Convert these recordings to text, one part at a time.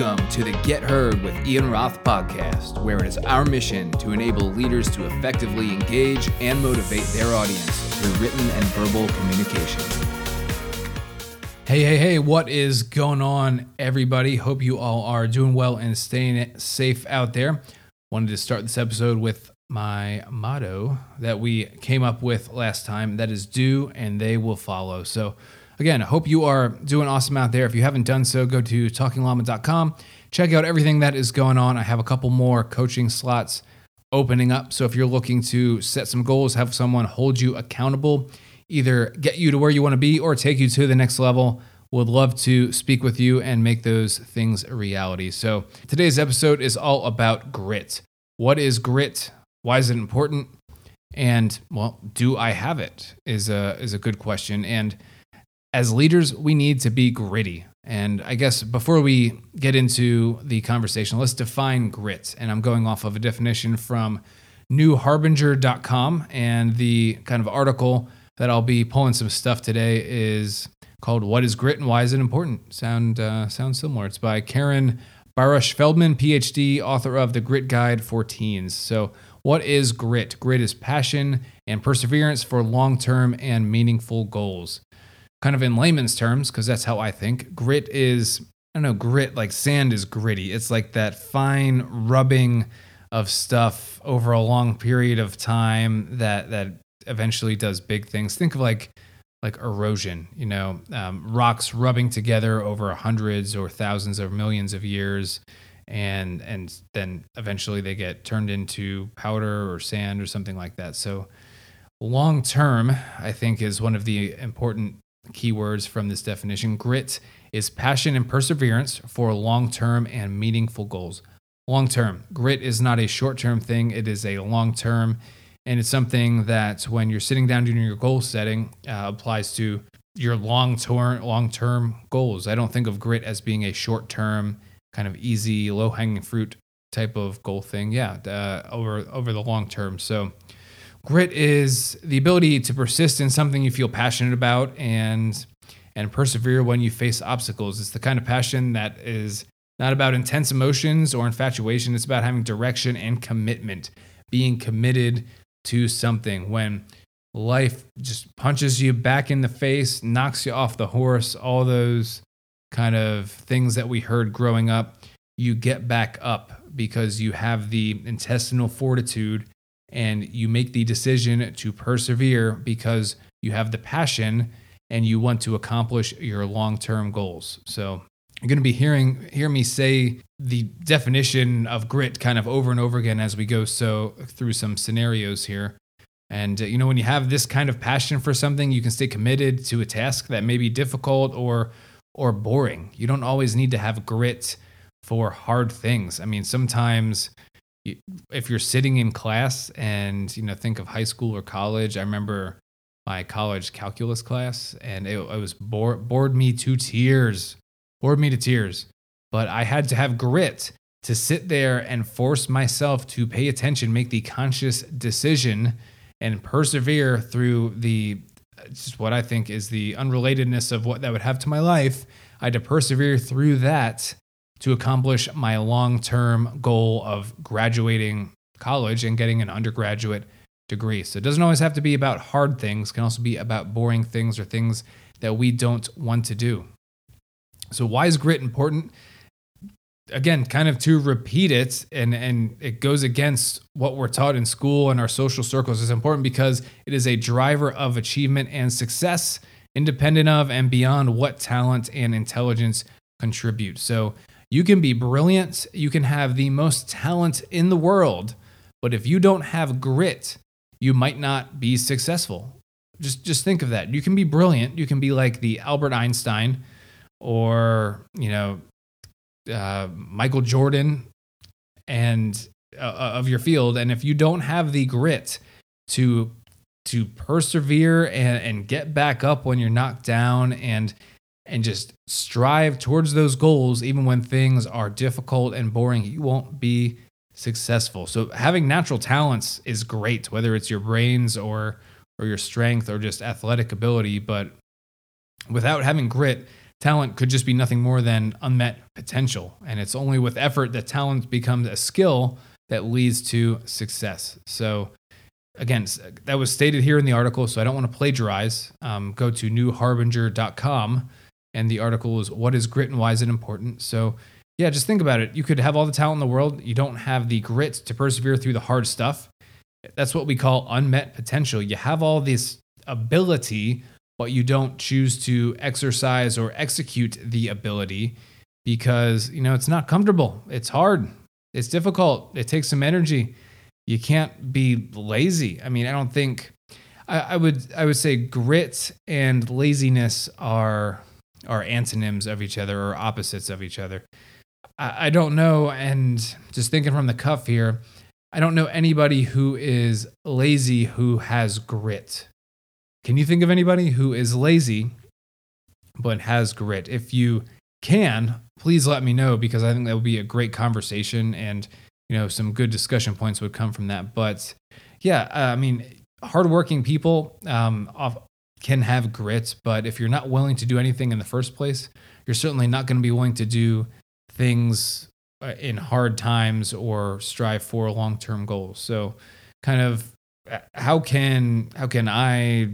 Welcome to the Get Heard with Ian Roth podcast, where it is our mission to enable leaders to effectively engage and motivate their audience through written and verbal communication. Hey, what is going on, everybody? Hope you all are doing well and staying safe out there. Wanted to start this episode with my motto that we came up with last time, that is do and they will follow. So again, I hope you are doing awesome out there. If you haven't done so, go to TalkingLlama.com. Check out everything that is going on. I have a couple more coaching slots opening up. So if you're looking to set some goals, have someone hold you accountable, either get you to where you want to be or take you to the next level, would love to speak with you and make those things a reality. So today's episode is all about grit. What is grit? Why is it important? And, well, do I have it is a good question. And as leaders, we need to be gritty. And I guess before we get into the conversation, let's define grit. And I'm going off of a definition from newharbinger.com. And the kind of article that I'll be pulling some stuff today is called What is Grit and Why is it Important? Sounds similar. It's by Karen Barush Feldman, PhD, author of The Grit Guide for Teens. So what is grit? Grit is passion and perseverance for long-term and meaningful goals. Kind of in layman's terms, because that's how I think. Grit is, grit, like sand is gritty. It's like that fine rubbing of stuff over a long period of time that eventually does big things. Think of like erosion, rocks rubbing together over hundreds or thousands or millions of years, and then eventually they get turned into powder or sand or something like that. So long term, I think, is one of the important keywords from this definition. Grit is passion and perseverance for long-term and meaningful goals. Long-term. Grit is not a short-term thing. It is a long-term, and it's something that when you're sitting down doing your goal setting, applies to your long-term goals. I don't think of grit as being a short-term kind of easy, low-hanging fruit type of goal thing. Yeah, over the long term. So grit is the ability to persist in something you feel passionate about and persevere when you face obstacles. It's the kind of passion that is not about intense emotions or infatuation. It's about having direction and commitment, being committed to something. When life just punches you back in the face, knocks you off the horse, all those kind of things that we heard growing up, you get back up because you have the intestinal fortitude and you make the decision to persevere because you have the passion and you want to accomplish your long-term goals. So you're going to be hear me say the definition of grit kind of over and over again as we go through some scenarios here. And when you have this kind of passion for something, you can stay committed to a task that may be difficult or boring. You don't always need to have grit for hard things. I mean, sometimes if you're sitting in class and, think of high school or college, I remember my college calculus class and it was bored me to tears, but I had to have grit to sit there and force myself to pay attention, make the conscious decision and persevere through just what I think is the unrelatedness of what that would have to my life. I had to persevere through that to accomplish my long-term goal of graduating college and getting an undergraduate degree. So it doesn't always have to be about hard things. It can also be about boring things or things that we don't want to do. So why is grit important? Again, kind of to repeat it, and it goes against what we're taught in school and our social circles. It's important because it is a driver of achievement and success, independent of and beyond what talent and intelligence contribute. So you can be brilliant, you can have the most talent in the world, but if you don't have grit, you might not be successful. Just think of that. You can be brilliant, you can be like the Albert Einstein or, Michael Jordan and of your field, and if you don't have the grit to persevere and get back up when you're knocked down and just strive towards those goals, even when things are difficult and boring, you won't be successful. So having natural talents is great, whether it's your brains or your strength or just athletic ability. But without having grit, Talent could just be nothing more than unmet potential, and it's only with effort that talent becomes a skill that leads to success. So again, that was stated here in the article, so I don't want to plagiarize. Go to newharbinger.com, and the article is What is Grit and Why is it Important? So yeah, just think about it. You could have all the talent in the world. You don't have the grit to persevere through the hard stuff. That's what we call unmet potential. You have all this ability, but you don't choose to exercise or execute the ability because, you know, it's not comfortable. It's hard. It's difficult. It takes some energy. You can't be lazy. I mean, I don't think I would say grit and laziness are antonyms of each other or opposites of each other. I don't know. And just thinking from the cuff here, I don't know anybody who is lazy who has grit. Can you think of anybody who is lazy but has grit? If you can, please let me know, because I think that would be a great conversation, and you know, some good discussion points would come from that. But yeah, I mean, hardworking people can have grit, but if you're not willing to do anything in the first place, you're certainly not going to be willing to do things in hard times or strive for long-term goals. So kind of how can I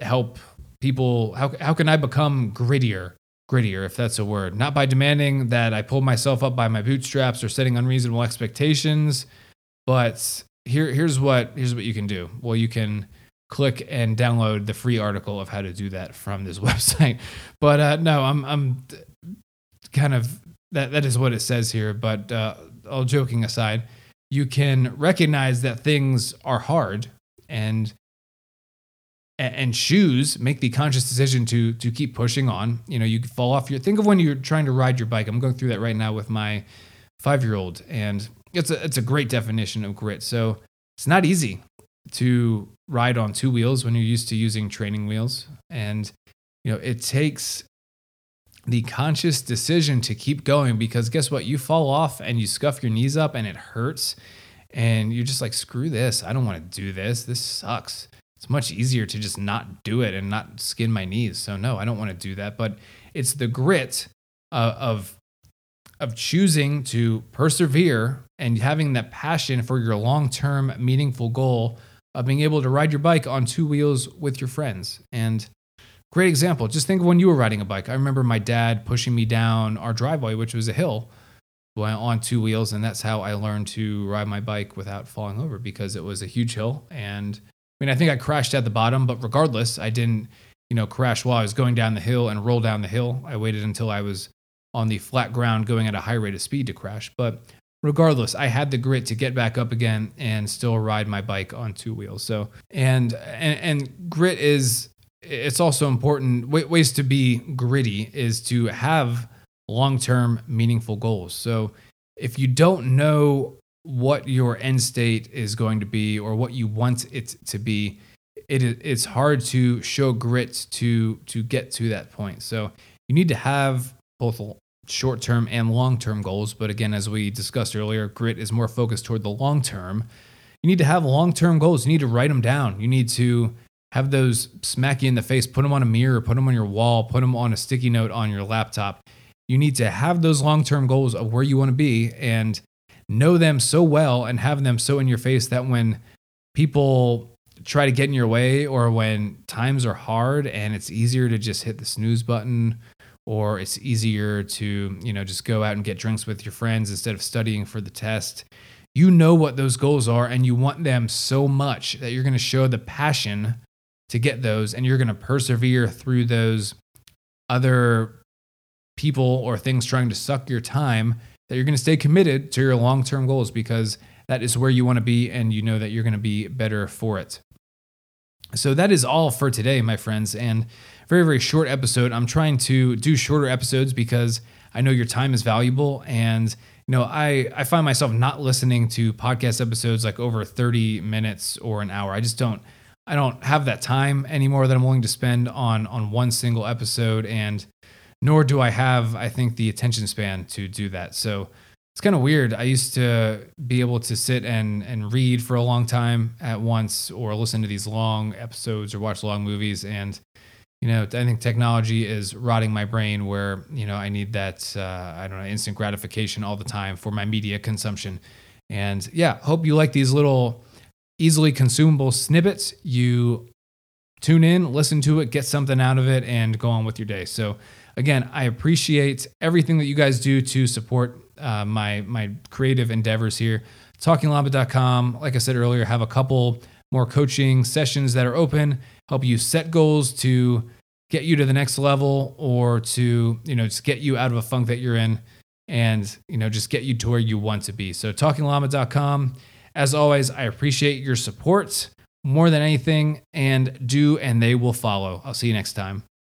help people? How can I become grittier, if that's a word? Not by demanding that I pull myself up by my bootstraps or setting unreasonable expectations, but here's what you can do. Well, you can click and download the free article of how to do that from this website. But no, I'm kind of that is what it says here. But all joking aside, you can recognize that things are hard and make the conscious decision to keep pushing on. You know, you fall off think of when you're trying to ride your bike. I'm going through that right now with my 5-year-old, and it's a great definition of grit. So it's not easy to ride on two wheels when you're used to using training wheels. And, you know, it takes the conscious decision to keep going, because guess what? You fall off and you scuff your knees up and it hurts. And you're just like, screw this. I don't want to do this. This sucks. It's much easier to just not do it and not skin my knees. So no, I don't want to do that. But it's the grit of choosing to persevere and having that passion for your long-term meaningful goal of being able to ride your bike on two wheels with your friends. And great example. Just think of when you were riding a bike. I remember my dad pushing me down our driveway, which was a hill, on two wheels. And that's how I learned to ride my bike without falling over, because it was a huge hill. And I mean, I think I crashed at the bottom, but regardless, I didn't, you know, crash while I was going down the hill and roll down the hill. I waited until I was on the flat ground going at a high rate of speed to crash. But regardless, I had the grit to get back up again and still ride my bike on two wheels. So, and grit is, it's also important. Ways to be gritty is to have long-term meaningful goals. So if you don't know what your end state is going to be or what you want it to be, it's hard to show grit to get to that point. So you need to have both short-term and long-term goals. But again, as we discussed earlier, grit is more focused toward the long-term. You need to have long-term goals. You need to write them down. You need to have those smack you in the face, put them on a mirror, put them on your wall, put them on a sticky note on your laptop. You need to have those long-term goals of where you want to be and know them so well and have them so in your face that when people try to get in your way or when times are hard and it's easier to just hit the snooze button or it's easier to, you know, just go out and get drinks with your friends instead of studying for the test, you know what those goals are and you want them so much that you're going to show the passion to get those and you're going to persevere through those other people or things trying to suck your time, that you're going to stay committed to your long-term goals because that is where you want to be and you know that you're going to be better for it. So that is all for today, my friends, and very, very short episode. I'm trying to do shorter episodes because I know your time is valuable, and you know, I find myself not listening to podcast episodes like over 30 minutes or an hour. I don't have that time anymore that I'm willing to spend on one single episode, and nor do I have, I think, the attention span to do that. So it's kind of weird. I used to be able to sit and read for a long time at once or listen to these long episodes or watch long movies. And you know, I think technology is rotting my brain where, you know, I need that, instant gratification all the time for my media consumption. And yeah, hope you like these little easily consumable snippets. You tune in, listen to it, get something out of it, and go on with your day. So again, I appreciate everything that you guys do to support my creative endeavors here. TalkingLlama.com, like I said earlier, have a couple more coaching sessions that are open, help you set goals to get you to the next level or to, you know, just get you out of a funk that you're in and, you know, just get you to where you want to be. So TalkingLlama.com. As always, I appreciate your support more than anything, and do and they will follow. I'll see you next time.